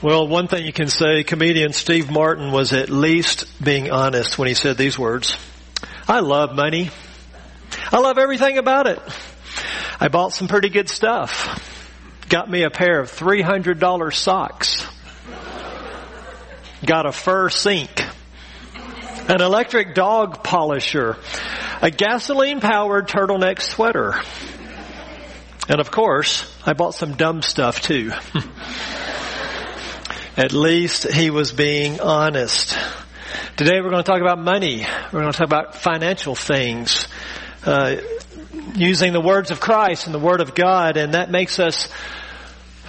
Well, one thing you can say, comedian Steve Martin was at least being honest when he said these words. I love money. I love everything about it. I bought some pretty good stuff. Got me a pair of $300 socks. Got a fur sink. An electric dog polisher. A gasoline-powered turtleneck sweater. And of course, I bought some dumb stuff too. At least he was being honest. Today we're going to talk about money. We're going to talk about financial things. Using the words of Christ and the Word of God, and that makes us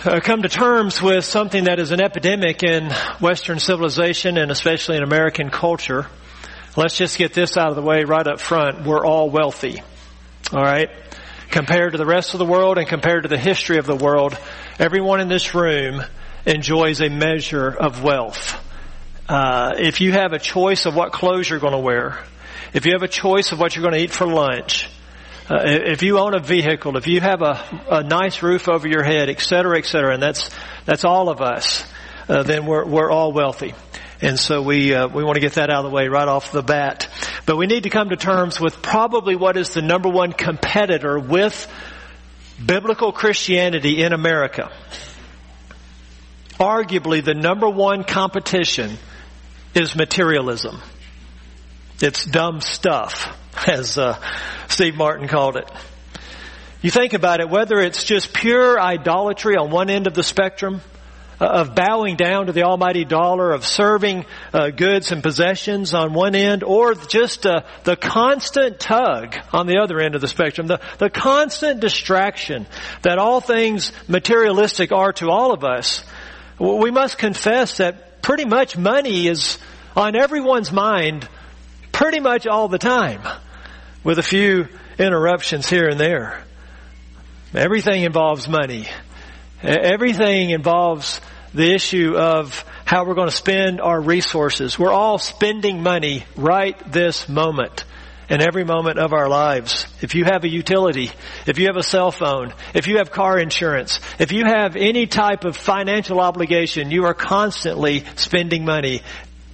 come to terms with something that is an epidemic in Western civilization and especially in American culture. Let's just get this out of the way right up front. We're all wealthy, all right? Compared to the rest of the world and compared to the history of the world, everyone in this room enjoys a measure of wealth. If you have a choice of what clothes you're going to wear, if you have a choice of what you're going to eat for lunch, if you own a vehicle, if you have a nice roof over your head, et cetera, and that's all of us, then we're all wealthy. And so we want to get that out of the way right off the bat. But we need to come to terms with probably what is the number one competitor with biblical Christianity in America. Arguably, the number one competition is materialism. It's dumb stuff, as Steve Martin called it. You think about it, whether it's just pure idolatry on one end of the spectrum, of bowing down to the almighty dollar, of serving goods and possessions on one end, or just the constant tug on the other end of the spectrum, the constant distraction that all things materialistic are to all of us, we must confess that pretty much money is on everyone's mind pretty much all the time, with a few interruptions here and there. Everything involves money. Everything involves the issue of how we're going to spend our resources. We're all spending money right this moment and every moment of our lives. If you have a utility, if you have a cell phone, if you have car insurance, if you have any type of financial obligation, you are constantly spending money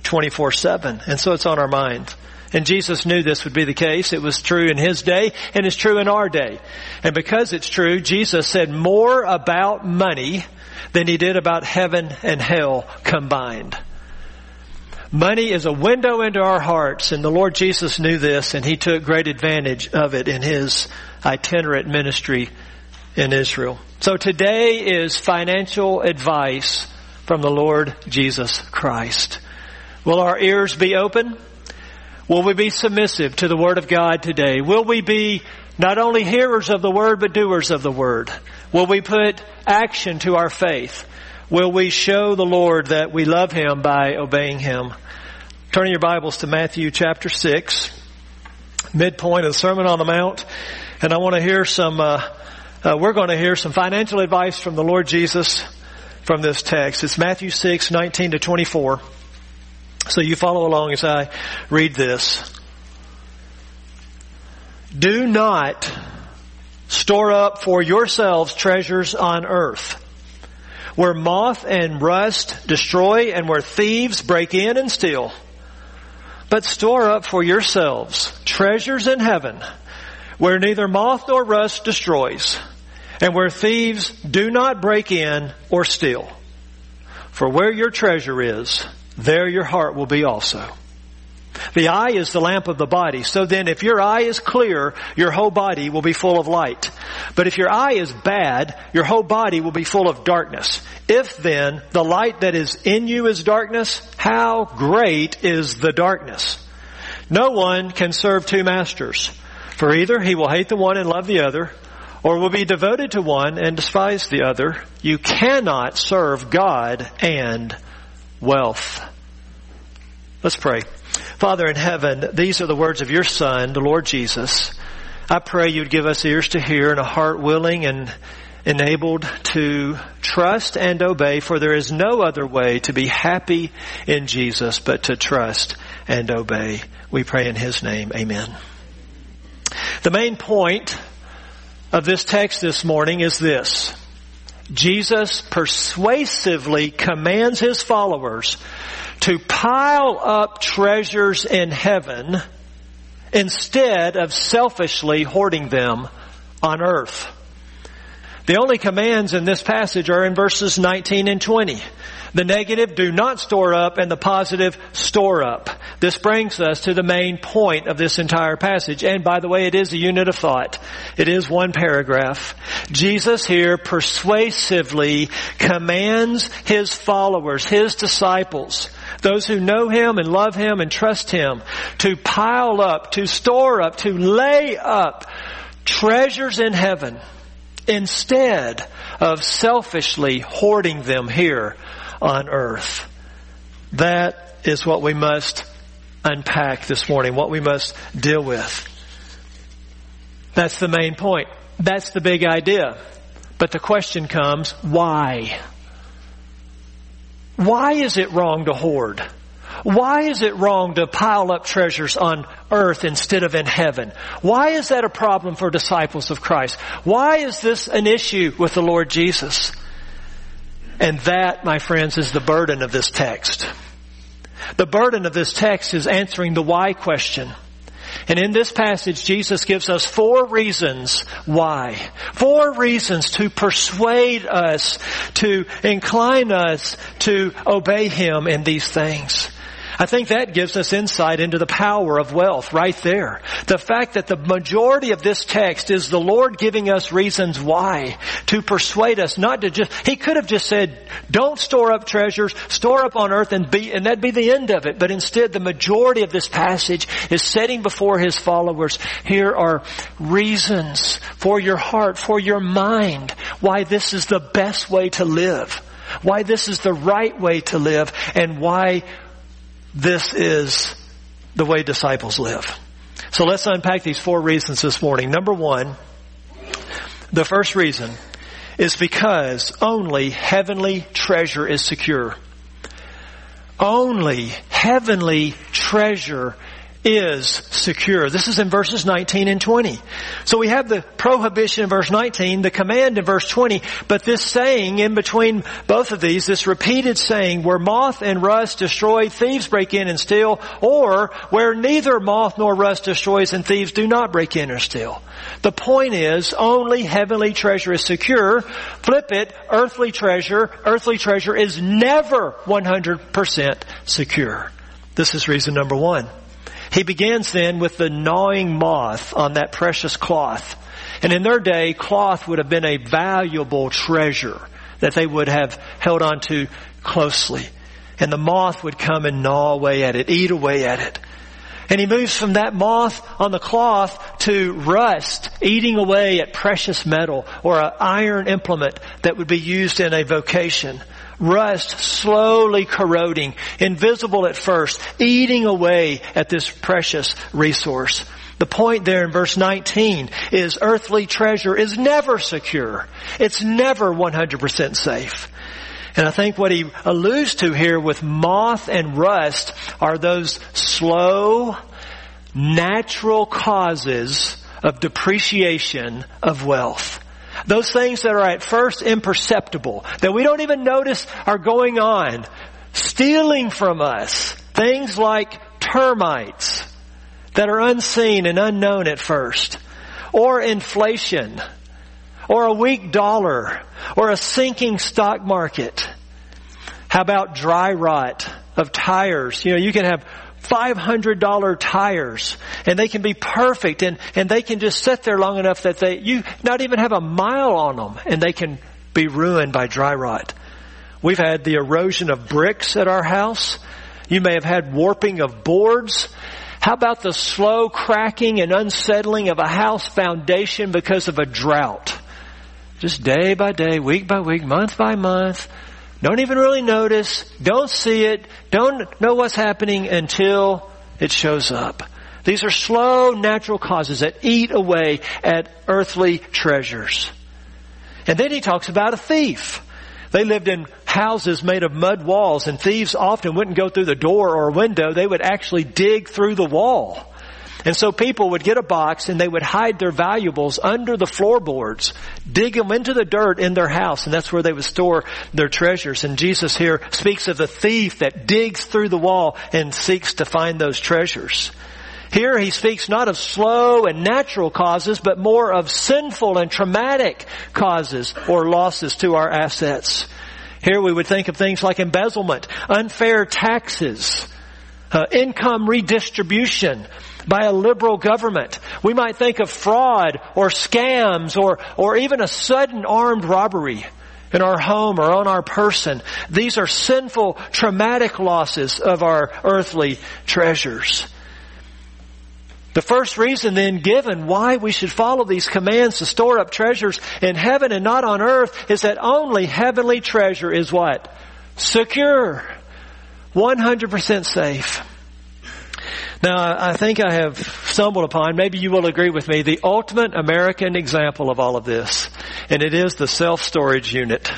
24/7. And so it's on our mind. And Jesus knew this would be the case. It was true in his day and it's true in our day. And because it's true, Jesus said more about money than he did about heaven and hell combined. Money is a window into our hearts, and the Lord Jesus knew this, and he took great advantage of it in his itinerant ministry in Israel. So today is financial advice from the Lord Jesus Christ. Will our ears be open? Will we be submissive to the Word of God today? Will we be not only hearers of the Word, but doers of the Word? Will we put action to our faith? Will we show the Lord that we love Him by obeying Him? Turn your Bibles to Matthew chapter 6, midpoint of the Sermon on the Mount. And I want to hear we're going to hear some financial advice from the Lord Jesus from this text. It's Matthew 6, 19 to 24. So you follow along as I read this. Do not store up for yourselves treasures on earth, where moth and rust destroy and where thieves break in and steal. But store up for yourselves treasures in heaven, where neither moth nor rust destroys and where thieves do not break in or steal. For where your treasure is, there your heart will be also. The eye is the lamp of the body. So then if your eye is clear, your whole body will be full of light. But if your eye is bad, your whole body will be full of darkness. If then the light that is in you is darkness, how great is the darkness? No one can serve two masters. For either he will hate the one and love the other, or will be devoted to one and despise the other. You cannot serve God and wealth. Let's pray. Father in heaven, these are the words of your Son, the Lord Jesus. I pray you'd give us ears to hear and a heart willing and enabled to trust and obey, for there is no other way to be happy in Jesus but to trust and obey. We pray in his name. Amen. The main point of this text this morning is this. Jesus persuasively commands his followers to pile up treasures in heaven instead of selfishly hoarding them on earth. The only commands in this passage are in verses 19 and 20. The negative, do not store up, and the positive, store up. This brings us to the main point of this entire passage. And by the way, it is a unit of thought. It is one paragraph. Jesus here persuasively commands his followers, his disciples, those who know him and love him and trust him, to pile up, to store up, to lay up treasures in heaven instead of selfishly hoarding them here on earth. That is what we must unpack this morning, what we must deal with. That's the main point. That's the big idea. But the question comes, why? Why is it wrong to hoard? Why is it wrong to pile up treasures on earth instead of in heaven? Why is that a problem for disciples of Christ? Why is this an issue with the Lord Jesus? And that, my friends, is the burden of this text. The burden of this text is answering the why question. And in this passage, Jesus gives us four reasons why. Four reasons to persuade us, to incline us to obey him in these things. I think that gives us insight into the power of wealth right there. The fact that the majority of this text is the Lord giving us reasons why to persuade us not to just, he could have just said, don't store up treasures, store up on earth and that'd be the end of it. But instead, the majority of this passage is setting before his followers, here are reasons for your heart, for your mind, why this is the best way to live, why this is the right way to live, and why this is the way disciples live. So let's unpack these four reasons this morning. Number one, the first reason is because only heavenly treasure is secure. Only heavenly treasure is secure. This is in verses 19 and 20. So we have the prohibition in verse 19, the command in verse 20, but this saying in between both of these, this repeated saying, where moth and rust destroy, thieves break in and steal, or where neither moth nor rust destroys and thieves do not break in or steal. The point is, only heavenly treasure is secure. Flip it, earthly treasure is never 100% secure. This is reason number one. He begins then with the gnawing moth on that precious cloth. And in their day, cloth would have been a valuable treasure that they would have held on to closely. And the moth would come and gnaw away at it, eat away at it. And he moves from that moth on the cloth to rust, eating away at precious metal or an iron implement that would be used in a vocation. Rust slowly corroding, invisible at first, eating away at this precious resource. The point there in verse 19 is earthly treasure is never secure. It's never 100% safe. And I think what he alludes to here with moth and rust are those slow, natural causes of depreciation of wealth. Those things that are at first imperceptible, that we don't even notice are going on, stealing from us. Things like termites that are unseen and unknown at first, or inflation, or a weak dollar, or a sinking stock market. How about dry rot of tires? You know, you can have $500 tires, and they can be perfect, and they can just sit there long enough that you not even have a mile on them, and they can be ruined by dry rot. We've had the erosion of bricks at our house. You may have had warping of boards. How about the slow cracking and unsettling of a house foundation because of a drought? Just day by week, month by month. Don't even really notice, don't see it, don't know what's happening until it shows up. These are slow, natural causes that eat away at earthly treasures. And then he talks about a thief. They lived in houses made of mud walls, and thieves often wouldn't go through the door or window. They would actually dig through the wall. And so people would get a box and they would hide their valuables under the floorboards, dig them into the dirt in their house, and that's where they would store their treasures. And Jesus here speaks of the thief that digs through the wall and seeks to find those treasures. Here he speaks not of slow and natural causes, but more of sinful and traumatic causes or losses to our assets. Here we would think of things like embezzlement, unfair taxes, income redistribution by a liberal government. We might think of fraud or scams or even a sudden armed robbery in our home or on our person. These are sinful, traumatic losses of our earthly treasures. The first reason then given why we should follow these commands to store up treasures in heaven and not on earth is that only heavenly treasure is what? Secure. 100% safe. Now, I think I have stumbled upon, maybe you will agree with me, the ultimate American example of all of this. And it is the self-storage unit.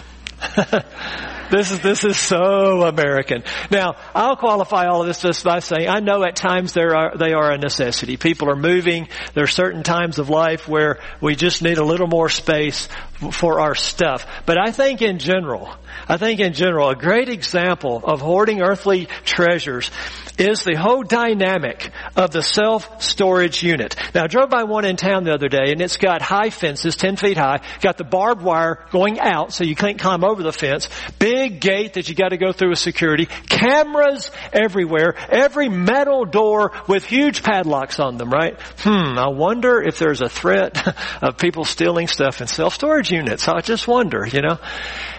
This is so American. Now, I'll qualify all of this just by saying I know at times they are a necessity. People are moving. There are certain times of life where we just need a little more space for our stuff. But I think in general, a great example of hoarding earthly treasures is the whole dynamic of the self-storage unit. Now, I drove by one in town the other day, and it's got high fences, 10 feet high, got the barbed wire going out so you can't climb over the fence, big gate that you got to go through with security, cameras everywhere, every metal door with huge padlocks on them, right? I wonder if there's a threat of people stealing stuff in self-storage units. I just wonder, you know.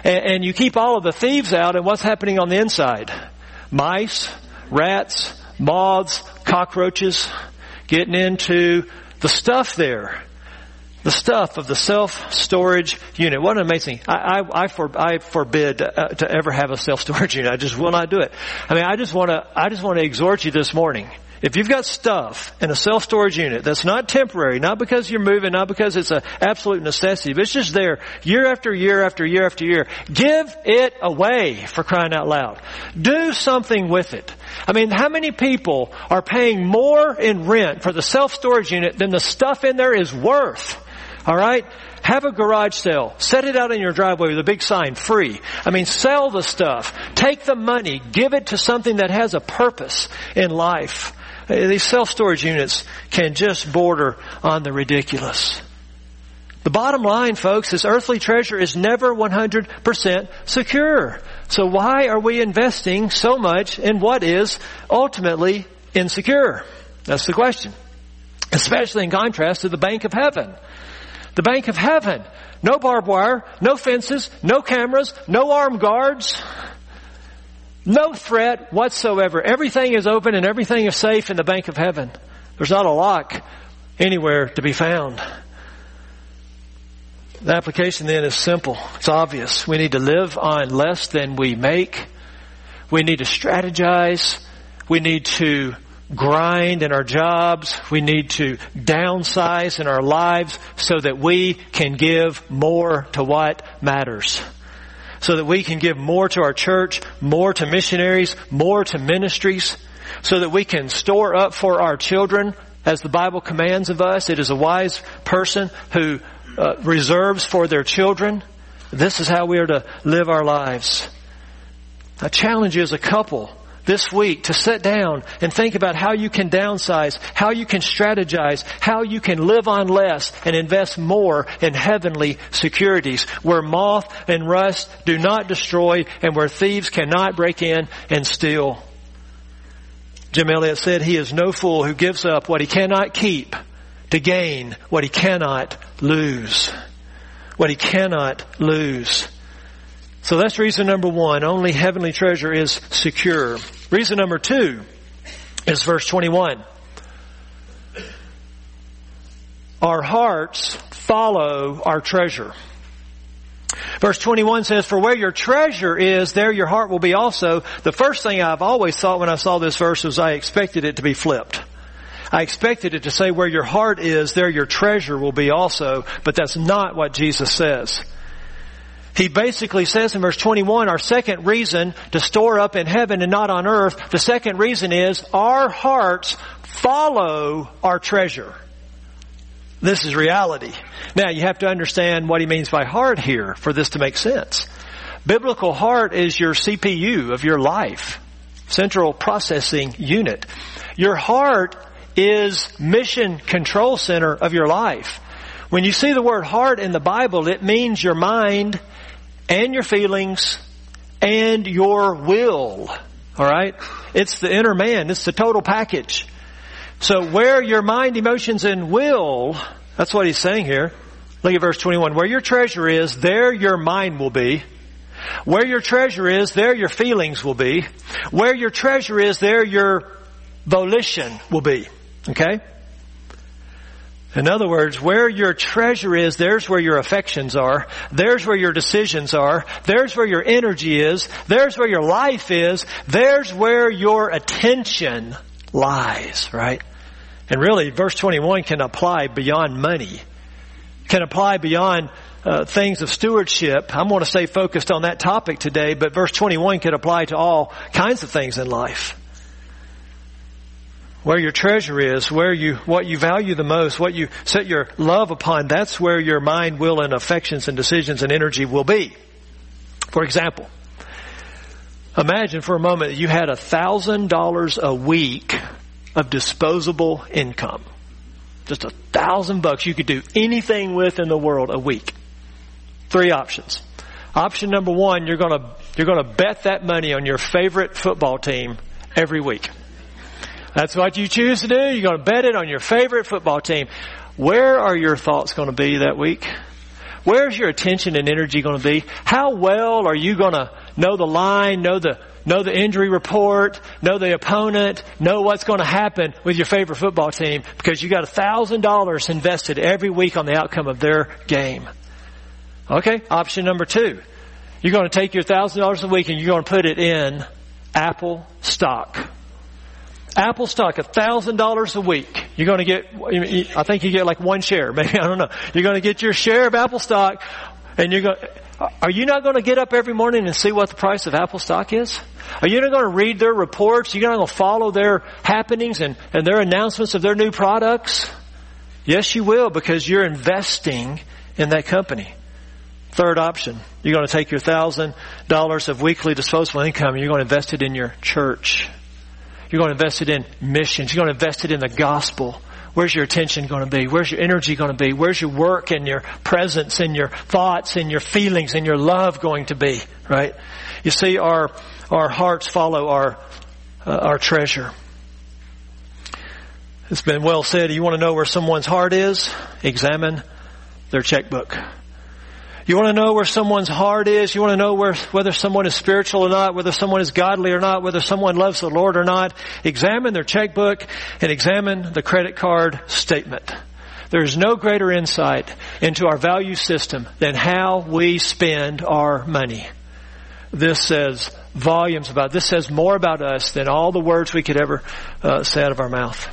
And you keep all of the thieves out, and what's happening on the inside? Mice, rats, moths, cockroaches, getting into the stuff there. The stuff of the self-storage unit. What an amazing. I forbid to ever have a self-storage unit. I just will not do it. I mean, I just want to exhort you this morning. If you've got stuff in a self-storage unit that's not temporary, not because you're moving, not because it's an absolute necessity, but it's just there year after year after year after year, give it away, for crying out loud. Do something with it. I mean, how many people are paying more in rent for the self-storage unit than the stuff in there is worth? All right? Have a garage sale. Set it out in your driveway with a big sign, free. I mean, sell the stuff. Take the money. Give it to something that has a purpose in life. These self-storage units can just border on the ridiculous. The bottom line, folks, is earthly treasure is never 100% secure. So why are we investing so much in what is ultimately insecure? That's the question. Especially in contrast to the Bank of Heaven. The Bank of Heaven. No barbed wire, no fences, no cameras, no armed guards. No threat whatsoever. Everything is open and everything is safe in the Bank of Heaven. There's not a lock anywhere to be found. The application then is simple. It's obvious. We need to live on less than we make. We need to strategize. We need to grind in our jobs. We need to downsize in our lives so that we can give more to what matters. So that we can give more to our church, more to missionaries, more to ministries, so that we can store up for our children, as the Bible commands of us. It is a wise person who reserves for their children. This is how we are to live our lives. I challenge you as a couple this week to sit down and think about how you can downsize, how you can strategize, how you can live on less and invest more in heavenly securities where moth and rust do not destroy and where thieves cannot break in and steal. Jim Elliott said, "He is no fool who gives up what he cannot keep to gain what he cannot lose." What he cannot lose. So that's reason number one. Only heavenly treasure is secure. Reason number two is verse 21. Our hearts follow our treasure. Verse 21 says, "For where your treasure is, there your heart will be also." The first thing I've always thought when I saw this verse was I expected it to be flipped. I expected it to say, "Where your heart is, there your treasure will be also." But that's not what Jesus says. He basically says in verse 21, our second reason to store up in heaven and not on earth, the second reason is our hearts follow our treasure. This is reality. Now, you have to understand what he means by heart here for this to make sense. Biblical heart is your CPU of your life, central processing unit. Your heart is mission control center of your life. When you see the word heart in the Bible, it means your mind and your feelings and your will. All right? It's the inner man. It's the total package. So where your mind, emotions, and will, that's what he's saying here. Look at verse 21. Where your treasure is, there your mind will be. Where your treasure is, there your feelings will be. Where your treasure is, there your volition will be. Okay? In other words, where your treasure is, there's where your affections are. There's where your decisions are. There's where your energy is. There's where your life is. There's where your attention lies, right? And really, verse 21 can apply beyond money. Can apply beyond things of stewardship. I'm going to stay focused on that topic today, but verse 21 can apply to all kinds of things in life. Where your treasure is, where you, what you value the most, what you set your love upon, that's where your mind, will, and affections and decisions and energy will be. For example, imagine for a moment that you had $1,000 a week of disposable income. Just $1,000 you could do anything with in the world a week. Three options. Option number one, you're going to bet that money on your favorite football team every week. That's what you choose to do. You're going to bet it on your favorite football team. Where are your thoughts going to be that week? Where's your attention and energy going to be? How well are you going to know the line, know the injury report, know the opponent, know what's going to happen with your favorite football team? Because you got $1,000 invested every week on the outcome of their game. Okay, option number two. You're going to take your $1,000 a week and you're going to put it in Apple stock. Apple stock, $1,000 a week. You're going to get, I think you get like one share, maybe, I don't know. You're going to get your share of Apple stock, and are you not going to get up every morning and see what the price of Apple stock is? Are you not going to read their reports? You're not going to follow their happenings and their announcements of their new products? Yes, you will, because you're investing in that company. Third option, you're going to take your $1,000 of weekly disposable income and you're going to invest it in your church. You're going to invest it in missions. You're going to invest it in the gospel. Where's your attention going to be? Where's your energy going to be? Where's your work and your presence and your thoughts and your feelings and your love going to be? Right? You see, our hearts follow our treasure. It's been well said. You want to know where someone's heart is? Examine their checkbook. You want to know where someone's heart is. You want to know whether someone is spiritual or not, whether someone is godly or not, whether someone loves the Lord or not. Examine their checkbook and examine the credit card statement. There is no greater insight into our value system than how we spend our money. This says volumes about. This says more about us than all the words we could ever say out of our mouth.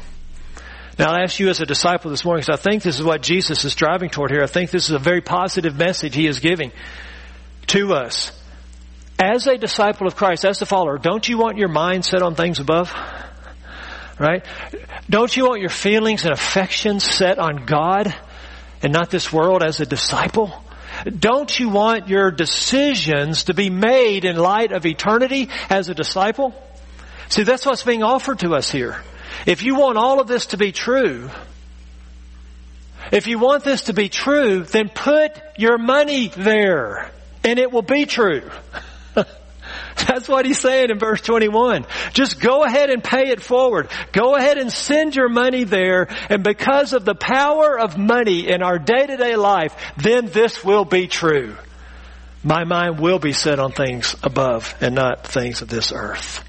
Now, I ask you as a disciple this morning, because I think this is what Jesus is driving toward here. I think this is a very positive message he is giving to us. As a disciple of Christ, as a follower, don't you want your mind set on things above? Right? Don't you want your feelings and affections set on God and not this world as a disciple? Don't you want your decisions to be made in light of eternity as a disciple? See, that's what's being offered to us here. If you want all of this to be true, then put your money there and it will be true. That's what he's saying in verse 21. Just go ahead and pay it forward. Go ahead and send your money there. And because of the power of money in our day-to-day life, then this will be true. My mind will be set on things above and not things of this earth.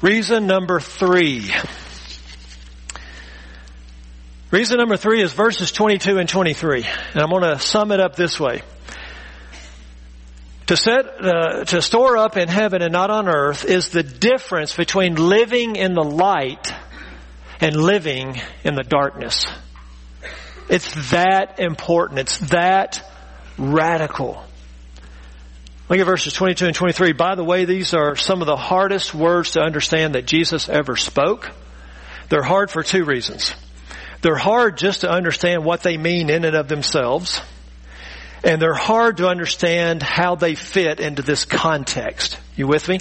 Reason number three is verses 22 and 23. And I'm going to sum it up this way. To store up in heaven and not on earth is the difference between living in the light and living in the darkness. It's that important. It's that radical. Look at verses 22 and 23. By the way, these are some of the hardest words to understand that Jesus ever spoke. They're hard for two reasons. They're hard just to understand what they mean in and of themselves. And they're hard to understand how they fit into this context. You with me?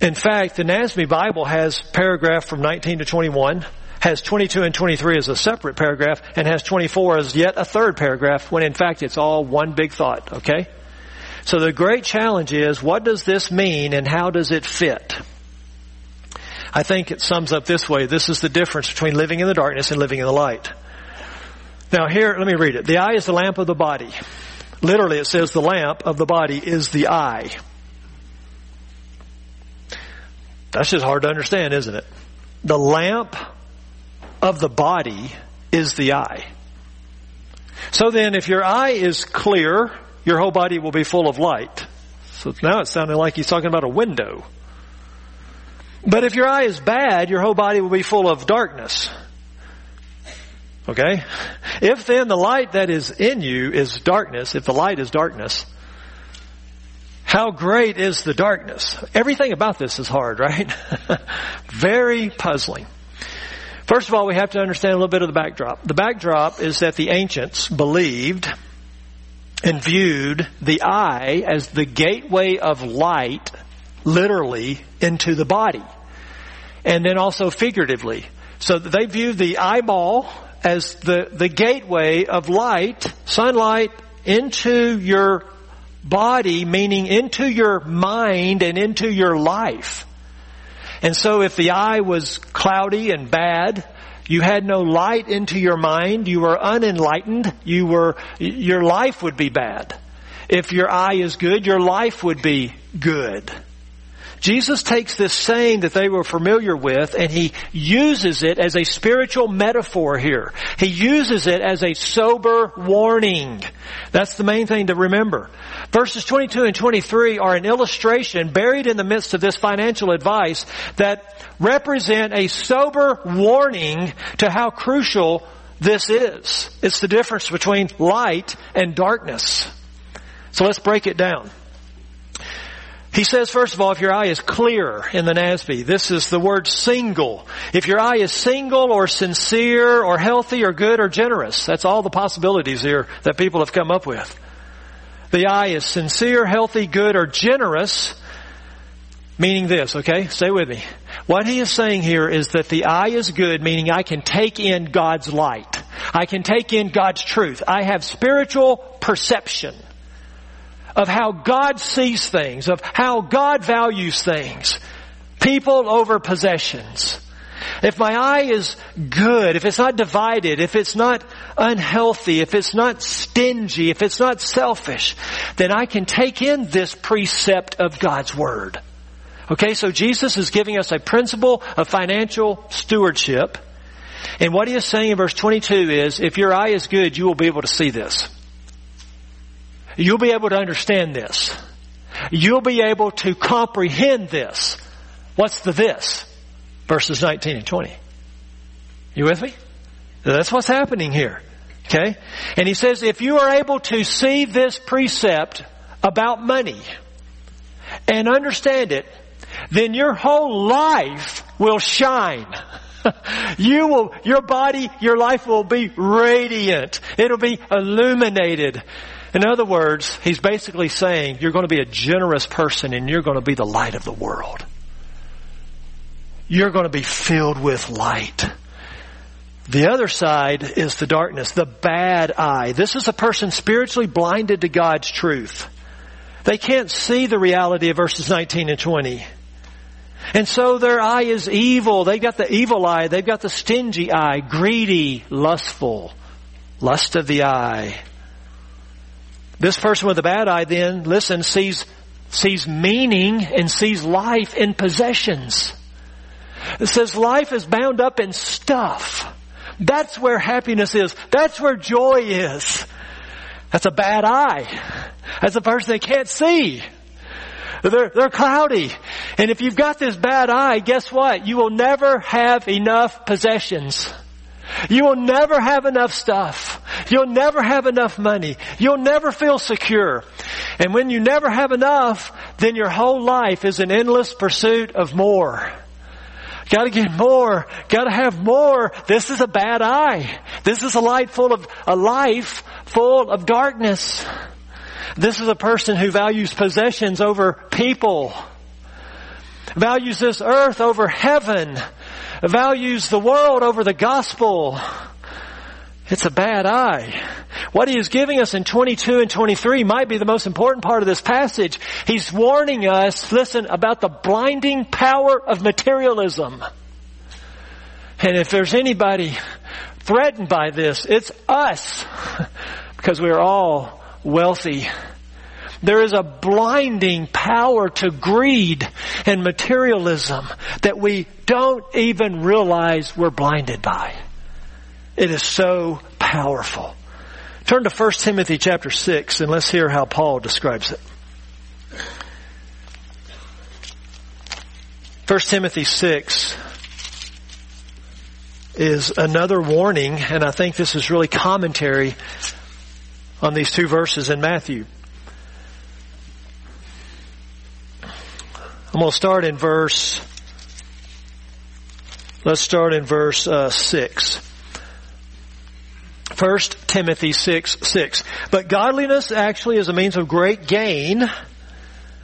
In fact, the NASB Bible has paragraph from 19 to 21, has 22 and 23 as a separate paragraph, and has 24 as yet a third paragraph, when in fact it's all one big thought, okay? So the great challenge is, what does this mean and how does it fit? I think it sums up this way. This is the difference between living in the darkness and living in the light. Now here, let me read it. The eye is the lamp of the body. Literally it says the lamp of the body is the eye. That's just hard to understand, isn't it? The lamp of the body is the eye. So then, if your eye is clear, your whole body will be full of light. So now it's sounding like he's talking about a window. But if your eye is bad, your whole body will be full of darkness. Okay? If then the light that is in you is darkness, if the light is darkness, how great is the darkness? Everything about this is hard, right? Very puzzling. First of all, we have to understand a little bit of the backdrop. The backdrop is that the ancients believed and viewed the eye as the gateway of light, literally, into the body. And then also figuratively. So they viewed the eyeball as the gateway of light, sunlight, into your body, meaning into your mind and into your life. And so if the eye was cloudy and bad, you had no light into your mind, you were unenlightened, your life would be bad. If your eye is good, your life would be good. Jesus takes this saying that they were familiar with and he uses it as a spiritual metaphor here. He uses it as a sober warning. That's the main thing to remember. Verses 22 and 23 are an illustration buried in the midst of this financial advice that represent a sober warning to how crucial this is. It's the difference between light and darkness. So let's break it down. He says, first of all, if your eye is clear in the NASB, this is the word single. If your eye is single or sincere or healthy or good or generous, that's all the possibilities here that people have come up with. The eye is sincere, healthy, good, or generous, meaning this, okay? Stay with me. What he is saying here is that the eye is good, meaning I can take in God's light. I can take in God's truth. I have spiritual perception of how God sees things, of how God values things. People over possessions. If my eye is good, if it's not divided, if it's not unhealthy, if it's not stingy, if it's not selfish, then I can take in this precept of God's Word. Okay, so Jesus is giving us a principle of financial stewardship. And what he is saying in verse 22 is, if your eye is good, you will be able to see this. You'll be able to understand this. You'll be able to comprehend this. What's the this? Verses 19 and 20. You with me? That's what's happening here. Okay? And he says, if you are able to see this precept about money and understand it, then your whole life will shine. You will, your body, your life will be radiant. It'll be illuminated. In other words, he's basically saying you're going to be a generous person and you're going to be the light of the world. You're going to be filled with light. The other side is the darkness, the bad eye. This is a person spiritually blinded to God's truth. They can't see the reality of verses 19 and 20. And so their eye is evil. They've got the evil eye. They've got the stingy eye, greedy, lustful, lust of the eye. This person with a bad eye then, listen, sees meaning and sees life in possessions. It says life is bound up in stuff. That's where happiness is. That's where joy is. That's a bad eye. That's a person that can't see. They're cloudy. And if you've got this bad eye, guess what? You will never have enough possessions. You will never have enough stuff. You'll never have enough money. You'll never feel secure. And when you never have enough, then your whole life is an endless pursuit of more. Got to get more. Got to have more. This is a bad eye. This is a life full of darkness. This is a person who values possessions over people, values this earth over heaven, values the world over the gospel. It's a bad eye. What he is giving us in 22 and 23 might be the most important part of this passage. He's warning us, listen, about the blinding power of materialism. And if there's anybody threatened by this, it's us, because we are all wealthy. There is a blinding power to greed and materialism that we don't even realize we're blinded by. It is so powerful. Turn to 1 Timothy chapter 6 and let's hear how Paul describes it. 1 Timothy 6 is another warning, and I think this is really commentary on these two verses in Matthew. I'm going to start in verse 6. 1 Timothy 6:6. But godliness actually is a means of great gain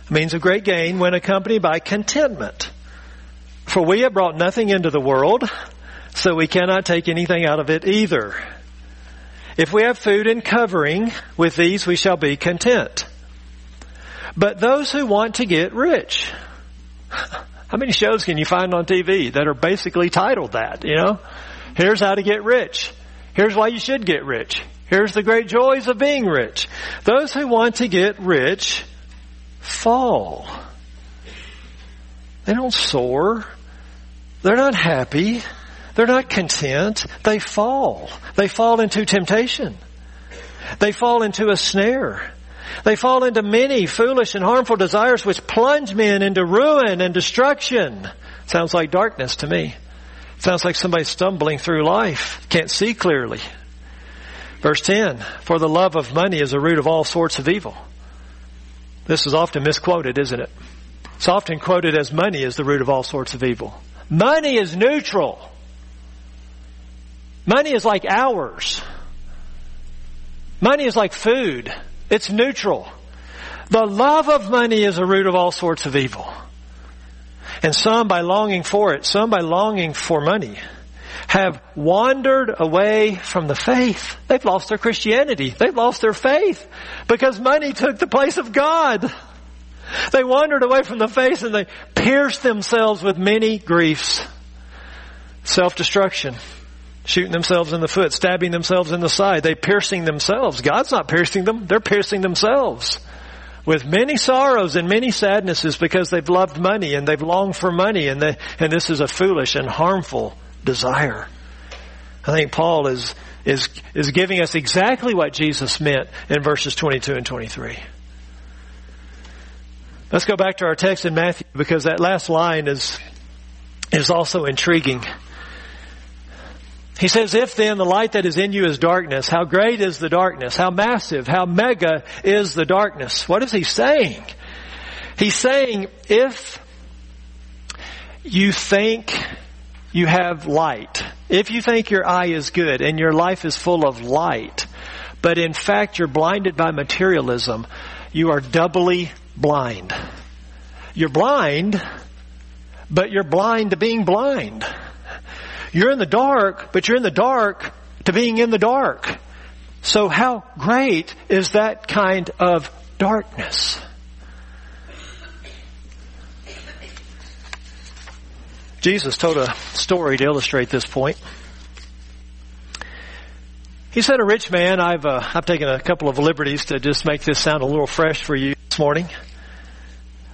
when accompanied by contentment. For we have brought nothing into the world, so we cannot take anything out of it either. If we have food and covering, with these we shall be content. But those who want to get rich, how many shows can you find on TV that are basically titled that, you know? Here's how to get rich. Here's why you should get rich. Here's the great joys of being rich. Those who want to get rich fall. They don't soar. They're not happy. They're not content. They fall. They fall into temptation. They fall into a snare. They fall into many foolish and harmful desires which plunge men into ruin and destruction. Sounds like darkness to me. Sounds like somebody stumbling through life. Can't see clearly. Verse 10, for the love of money is the root of all sorts of evil. This is often misquoted, isn't it? It's often quoted as money is the root of all sorts of evil. Money is neutral. Money is like ours. Money is like food. It's neutral. The love of money is the root of all sorts of evil. And some by longing for it, some by longing for money, have wandered away from the faith. They've lost their Christianity. They've lost their faith because money took the place of God. They wandered away from the faith and they pierced themselves with many griefs. Self-destruction, shooting themselves in the foot, stabbing themselves in the side. They're piercing themselves. God's not piercing them. They're piercing themselves with many sorrows and many sadnesses because they've loved money and they've longed for money, and this is a foolish and harmful desire. I think Paul is giving us exactly what Jesus meant in verses 22 and 23. Let's go back to our text in Matthew, because that last line is also intriguing. He says, if then the light that is in you is darkness, how great is the darkness? How massive, how mega is the darkness? What is he saying? He's saying, if you think you have light, if you think your eye is good and your life is full of light, but in fact you're blinded by materialism, you are doubly blind. You're blind, but you're blind to being blind. You're in the dark, but you're in the dark to being in the dark. So how great is that kind of darkness? Jesus told a story to illustrate this point. He said, a rich man, I've taken a couple of liberties to just make this sound a little fresh for you this morning.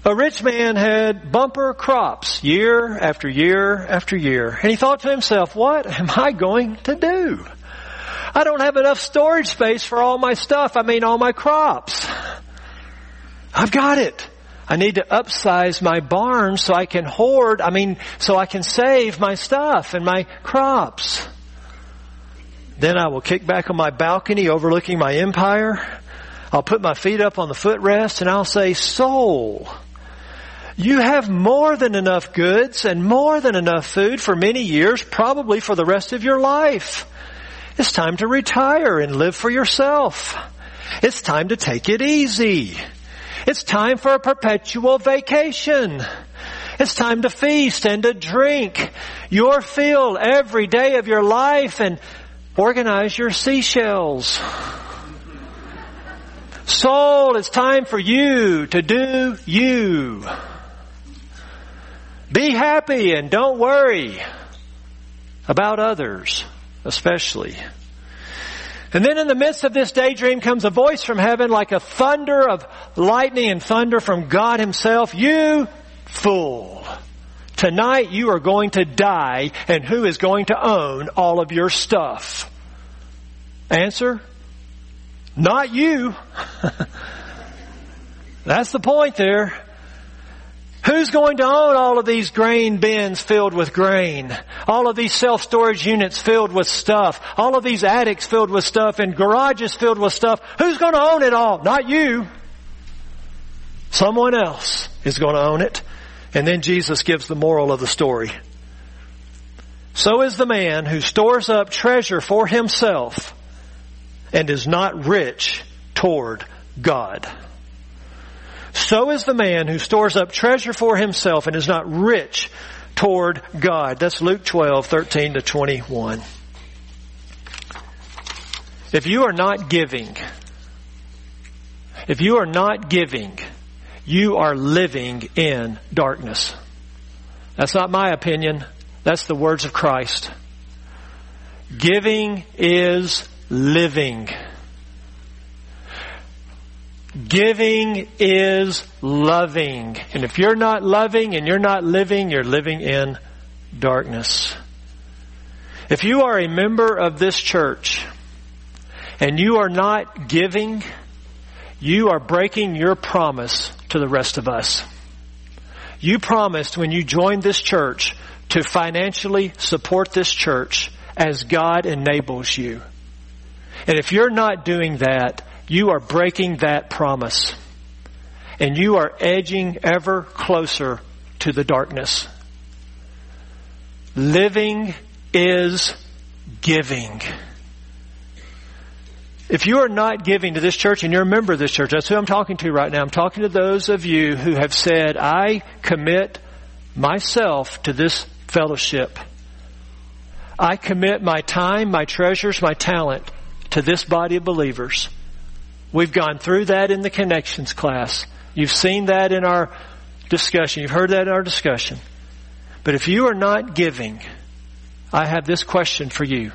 A rich man had bumper crops year after year after year. And he thought to himself, what am I going to do? I don't have enough storage space for all my stuff. I mean, all my crops. I've got it. I need to upsize my barn so I can hoard. I mean, so I can save my stuff and my crops. Then I will kick back on my balcony overlooking my empire. I'll put my feet up on the footrest and I'll say, soul, you have more than enough goods and more than enough food for many years, probably for the rest of your life. It's time to retire and live for yourself. It's time to take it easy. It's time for a perpetual vacation. It's time to feast and to drink your fill every day of your life and organize your seashells. Soul, it's time for you to do you. Be happy and don't worry about others, especially. And then in the midst of this daydream comes a voice from heaven like a thunder of lightning and thunder from God himself. You fool, tonight you are going to die, and who is going to own all of your stuff? Answer, not you. That's the point there. Who's going to own all of these grain bins filled with grain? All of these self-storage units filled with stuff? All of these attics filled with stuff and garages filled with stuff? Who's going to own it all? Not you. Someone else is going to own it. And then Jesus gives the moral of the story. So is the man who stores up treasure for himself and is not rich toward God. So is the man who stores up treasure for himself and is not rich toward God. That's Luke 12:13-21. If you are not giving, you are living in darkness. That's not my opinion. That's the words of Christ. Giving is living. Giving is loving. And if you're not loving and you're not living, you're living in darkness. If you are a member of this church and you are not giving, you are breaking your promise to the rest of us. You promised when you joined this church to financially support this church as God enables you. And if you're not doing that, you are breaking that promise, and you are edging ever closer to the darkness. Living is giving. If you are not giving to this church, and you're a member of this church, that's who I'm talking to right now. I'm talking to those of you who have said, I commit myself to this fellowship. I commit my time, my treasures, my talent to this body of believers. We've gone through that in the connections class. You've seen that in our discussion. You've heard that in our discussion. But if you are not giving, I have this question for you.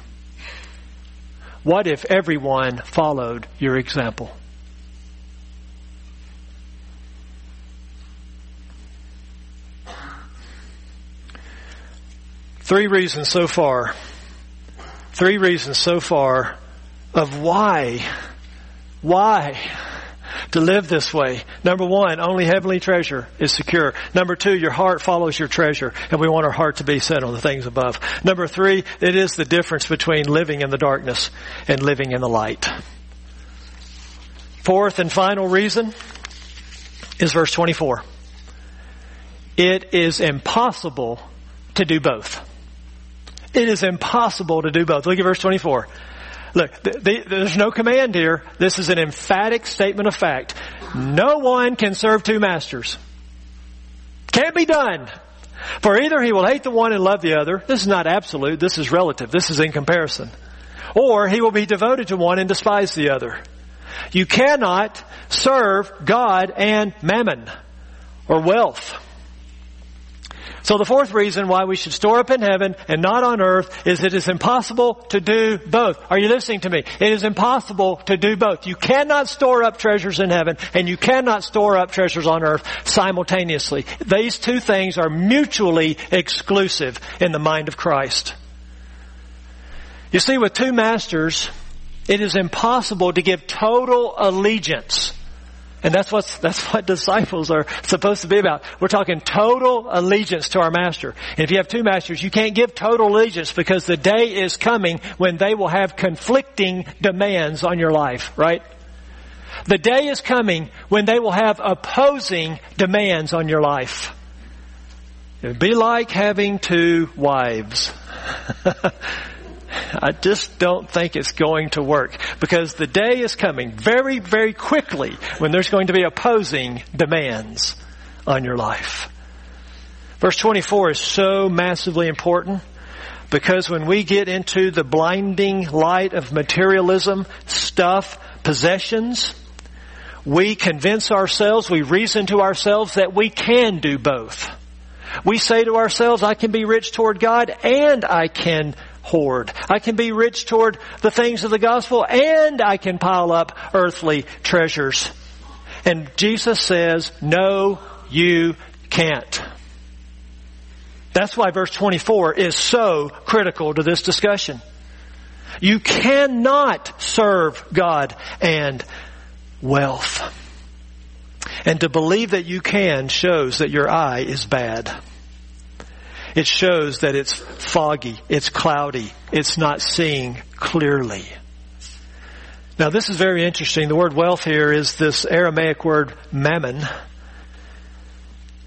What if everyone followed your example? Three reasons so far of why to live this way. Number one, only heavenly treasure is secure. Number two, your heart follows your treasure, and we want our heart to be set on the things above. Number three, it is the difference between living in the darkness and living in the light. Fourth and final reason is verse 24. It is impossible to do both. It is impossible to do both. Look at verse 24. Look, there's no command here. This is an emphatic statement of fact. No one can serve two masters. Can't be done. For either he will hate the one and love the other. This is not absolute. This is relative. This is in comparison. Or he will be devoted to one and despise the other. You cannot serve God and mammon or wealth. So the fourth reason why we should store up in heaven and not on earth is it is impossible to do both. Are you listening to me? It is impossible to do both. You cannot store up treasures in heaven and you cannot store up treasures on earth simultaneously. These two things are mutually exclusive in the mind of Christ. You see, with two masters, it is impossible to give total allegiance. And that's what disciples are supposed to be about. We're talking total allegiance to our master. And if you have two masters, you can't give total allegiance because the day is coming when they will have conflicting demands on your life, right? The day is coming when they will have opposing demands on your life. It would be like having two wives. I just don't think it's going to work, because the day is coming very, very quickly when there's going to be opposing demands on your life. Verse 24 is so massively important, because when we get into the blinding light of materialism, stuff, possessions, we convince ourselves, we reason to ourselves that we can do both. We say to ourselves, I can be rich toward God and I can hoard. I can be rich toward the things of the gospel and I can pile up earthly treasures. And Jesus says, no, you can't. That's why verse 24 is so critical to this discussion. You cannot serve God and wealth. And to believe that you can shows that your eye is bad. It shows that it's foggy, it's cloudy, it's not seeing clearly. Now this is very interesting. The word wealth here is this Aramaic word mammon.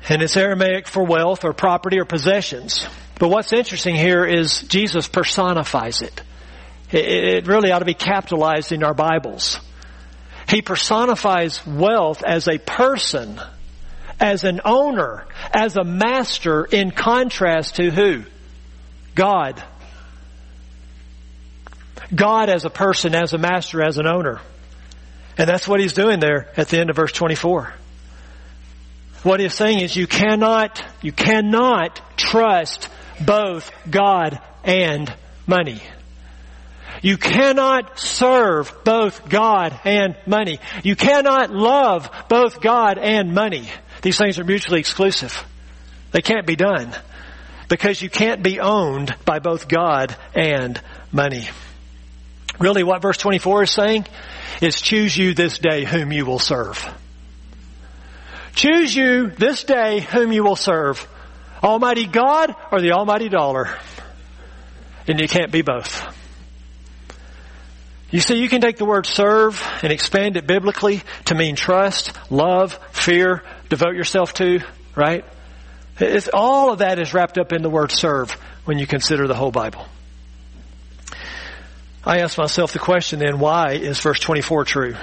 And it's Aramaic for wealth or property or possessions. But what's interesting here is Jesus personifies it. It really ought to be capitalized in our Bibles. He personifies wealth as a person, as an owner, as a master, in contrast to who? God. God as a person, as a master, as an owner. And that's what he's doing there at the end of verse 24. What he's saying is you cannot trust both God and money. You cannot serve both God and money. You cannot love both God and money. These things are mutually exclusive. They can't be done, because you can't be owned by both God and money. Really, what verse 24 is saying is, choose you this day whom you will serve. Choose you this day whom you will serve. Almighty God or the almighty dollar. And you can't be both. You see, you can take the word serve and expand it biblically to mean trust, love, fear, devote yourself to, right? It's, all of that is wrapped up in the word serve when you consider the whole Bible. I ask myself the question then, why is verse 24 true?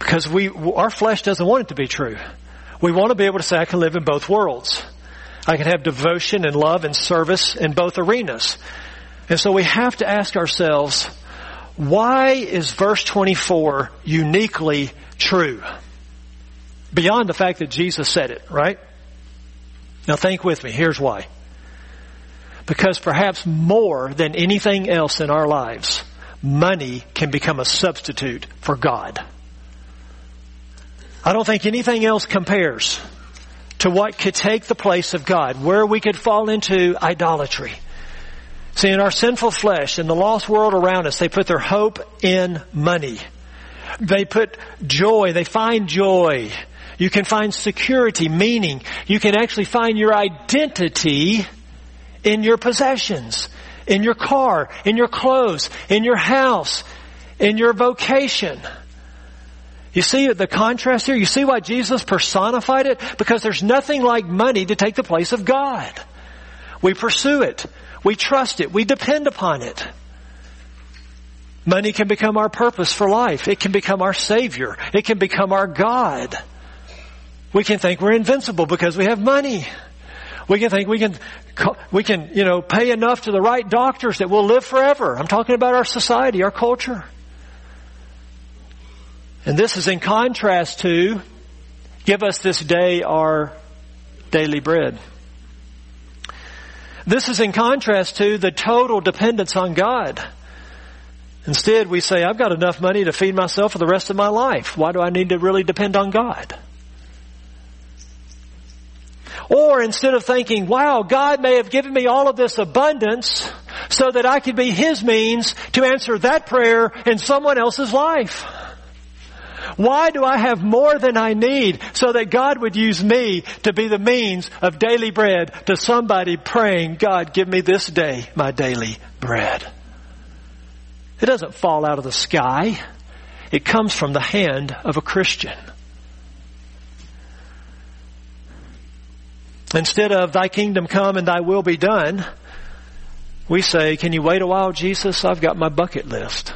Because our flesh doesn't want it to be true. We want to be able to say, I can live in both worlds. I can have devotion and love and service in both arenas. And so we have to ask ourselves, why is verse 24 uniquely true? Beyond the fact that Jesus said it, right? Now think with me. Here's why. Because perhaps more than anything else in our lives, money can become a substitute for God. I don't think anything else compares to what could take the place of God, where we could fall into idolatry. See, in our sinful flesh, in the lost world around us, they put their hope in money. They put joy. They find joy. You can find security, meaning. You can actually find your identity in your possessions, in your car, in your clothes, in your house, in your vocation. You see the contrast here? You see why Jesus personified it? Because there's nothing like money to take the place of God. We pursue it. We trust it. We depend upon it. Money can become our purpose for life. It can become our Savior. It can become our God. We can think we're invincible because we have money. We can think we can pay enough to the right doctors that we'll live forever. I'm talking about our society, our culture. And this is in contrast to, give us this day our daily bread. This is in contrast to the total dependence on God. Instead, we say, I've got enough money to feed myself for the rest of my life. Why do I need to really depend on God? Or instead of thinking, wow, God may have given me all of this abundance so that I could be His means to answer that prayer in someone else's life. Why do I have more than I need so that God would use me to be the means of daily bread to somebody praying, God, give me this day my daily bread? It doesn't fall out of the sky. It comes from the hand of a Christian. Instead of thy kingdom come and thy will be done, we say, can you wait a while, Jesus? I've got my bucket list.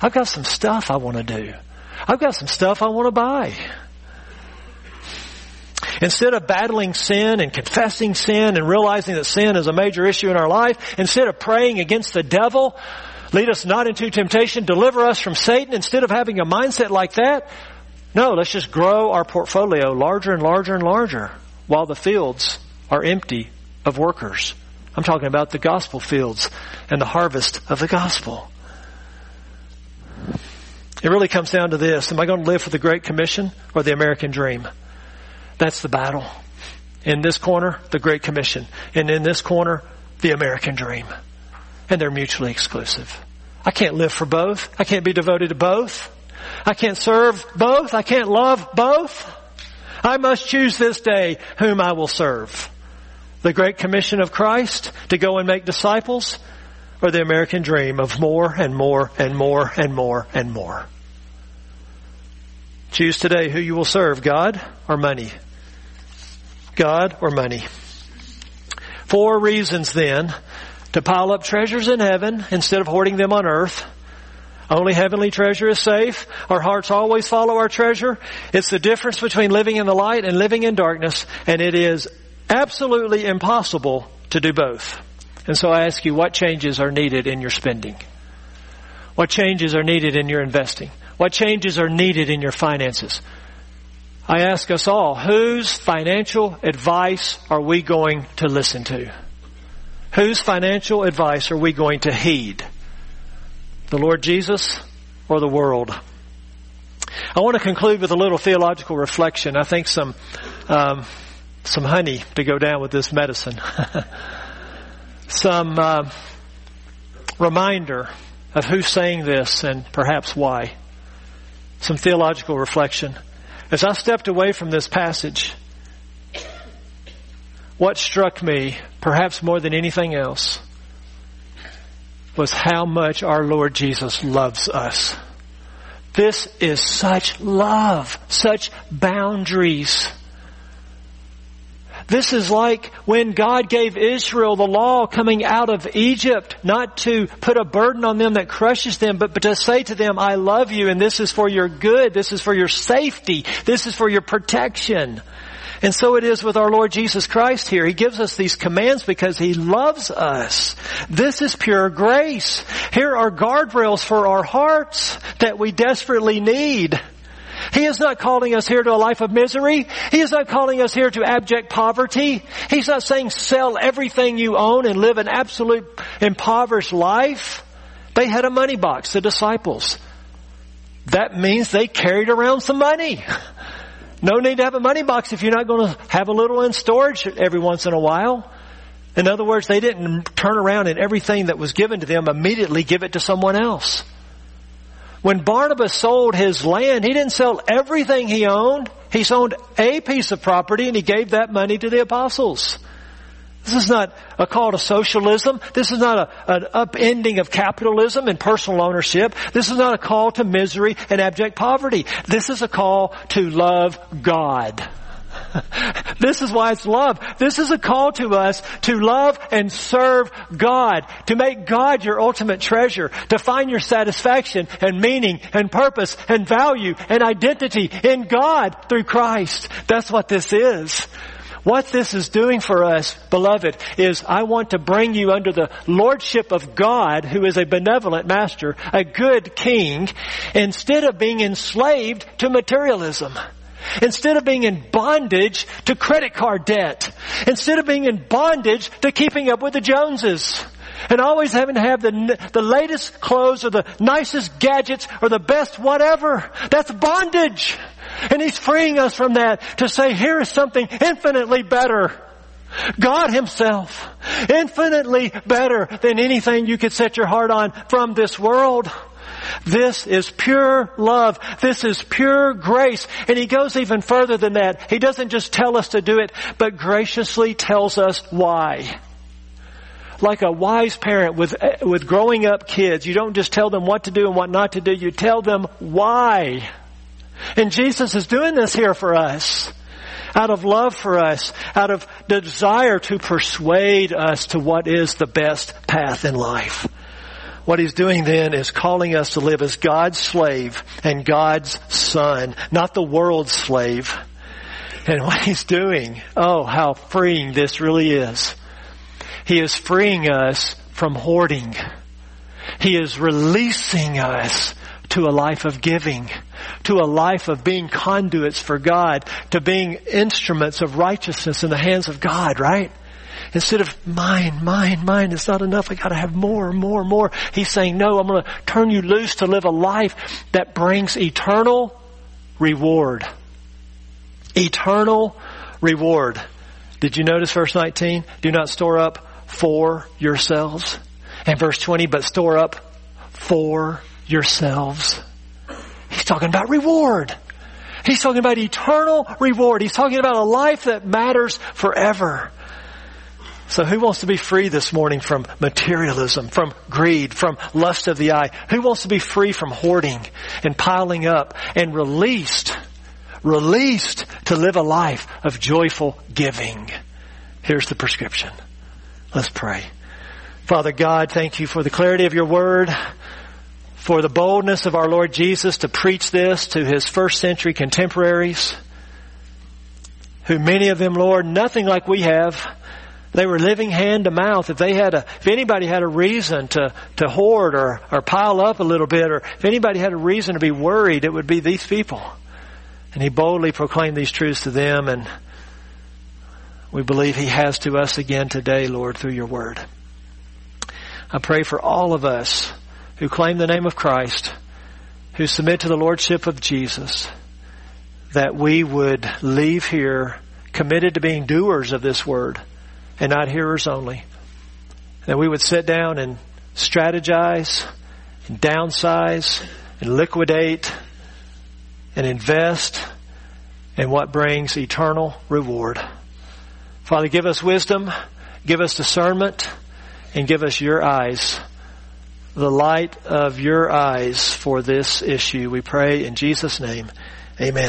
I've got some stuff I want to do. I've got some stuff I want to buy. Instead of battling sin and confessing sin and realizing that sin is a major issue in our life, instead of praying against the devil, lead us not into temptation, deliver us from Satan, instead of having a mindset like that, no, let's just grow our portfolio larger and larger and larger while the fields are empty of workers. I'm talking about the gospel fields and the harvest of the gospel. It really comes down to this. Am I going to live for the Great Commission or the American dream? That's the battle. In this corner, the Great Commission. And in this corner, the American dream. And they're mutually exclusive. I can't live for both. I can't be devoted to both. I can't serve both. I can't love both. I must choose this day whom I will serve. The Great Commission of Christ to go and make disciples, or the American dream of more and more and more and more and more. Choose today who you will serve, God or money. God or money. 4 reasons then to pile up treasures in heaven instead of hoarding them on earth. Only heavenly treasure is safe. Our hearts always follow our treasure. It's the difference between living in the light and living in darkness, and it is absolutely impossible to do both. And so I ask you, what changes are needed in your spending? What changes are needed in your investing? What changes are needed in your finances? I ask us all, whose financial advice are we going to listen to? Whose financial advice are we going to heed? The Lord Jesus or the world? I want to conclude with a little theological reflection. I think some honey to go down with this medicine. Some reminder of who's saying this and perhaps why. Some theological reflection. As I stepped away from this passage, what struck me, perhaps more than anything else, was how much our Lord Jesus loves us. This is such love, such boundaries. This is like when God gave Israel the law coming out of Egypt, not to put a burden on them that crushes them, but to say to them, I love you, and this is for your good, this is for your safety, this is for your protection. And so it is with our Lord Jesus Christ here. He gives us these commands because He loves us. This is pure grace. Here are guardrails for our hearts that we desperately need. He is not calling us here to a life of misery. He is not calling us here to abject poverty. He's not saying sell everything you own and live an absolute impoverished life. They had a money box, the disciples. That means they carried around some money. No need to have a money box if you're not going to have a little in storage every once in a while. In other words, they didn't turn around and everything that was given to them immediately give it to someone else. When Barnabas sold his land, he didn't sell everything he owned. He sold a piece of property and he gave that money to the apostles. This is not a call to socialism. This is not an upending of capitalism and personal ownership. This is not a call to misery and abject poverty. This is a call to love God. This is why it's love. This is a call to us to love and serve God, to make God your ultimate treasure, to find your satisfaction and meaning and purpose and value and identity in God through Christ. That's what this is. What this is doing for us, beloved, is I want to bring you under the lordship of God, who is a benevolent master, a good king, instead of being enslaved to materialism. Instead of being in bondage to credit card debt. Instead of being in bondage to keeping up with the Joneses. And always having to have the latest clothes or the nicest gadgets or the best whatever. That's bondage. And He's freeing us from that to say, here is something infinitely better. God Himself. Infinitely better than anything you could set your heart on from this world. This is pure love. This is pure grace. And He goes even further than that. He doesn't just tell us to do it, but graciously tells us why. like a wise parent with growing up kids. You don't just tell them what to do and what not to do. You tell them why. And Jesus is doing this here for us, out of love for us, out of the desire to persuade us to what is the best path in life. What he's doing then is calling us to live as God's slave and God's son, not the world's slave. And what he's doing, oh, how freeing this really is. He is freeing us from hoarding. He is releasing us to a life of giving, to a life of being conduits for God, to being instruments of righteousness in the hands of God, right? Instead of mine, it's not enough. I got to have more. He's saying, no, I'm going to turn you loose to live a life that brings eternal reward. Eternal reward. Did you notice verse 19? Do not store up for yourselves. And verse 20, but store up for yourselves. He's talking about reward. He's talking about eternal reward. He's talking about a life that matters forever. So who wants to be free this morning from materialism, from greed, from lust of the eye? Who wants to be free from hoarding and piling up and released to live a life of joyful giving? Here's the prescription. Let's pray. Father God, thank you for the clarity of your word, for the boldness of our Lord Jesus to preach this to his first century contemporaries, who many of them, Lord, nothing like we have. They were living hand to mouth. If anybody had a reason to hoard or pile up a little bit, or if anybody had a reason to be worried, it would be these people. And he boldly proclaimed these truths to them, and we believe he has to us again today, Lord, through your word. I pray for all of us who claim the name of Christ, who submit to the lordship of Jesus, that we would leave here committed to being doers of this word, and not hearers only. That we would sit down and strategize, and downsize, and liquidate, and invest in what brings eternal reward. Father, give us wisdom, give us discernment, and give us your eyes, the light of your eyes for this issue. We pray in Jesus' name. Amen.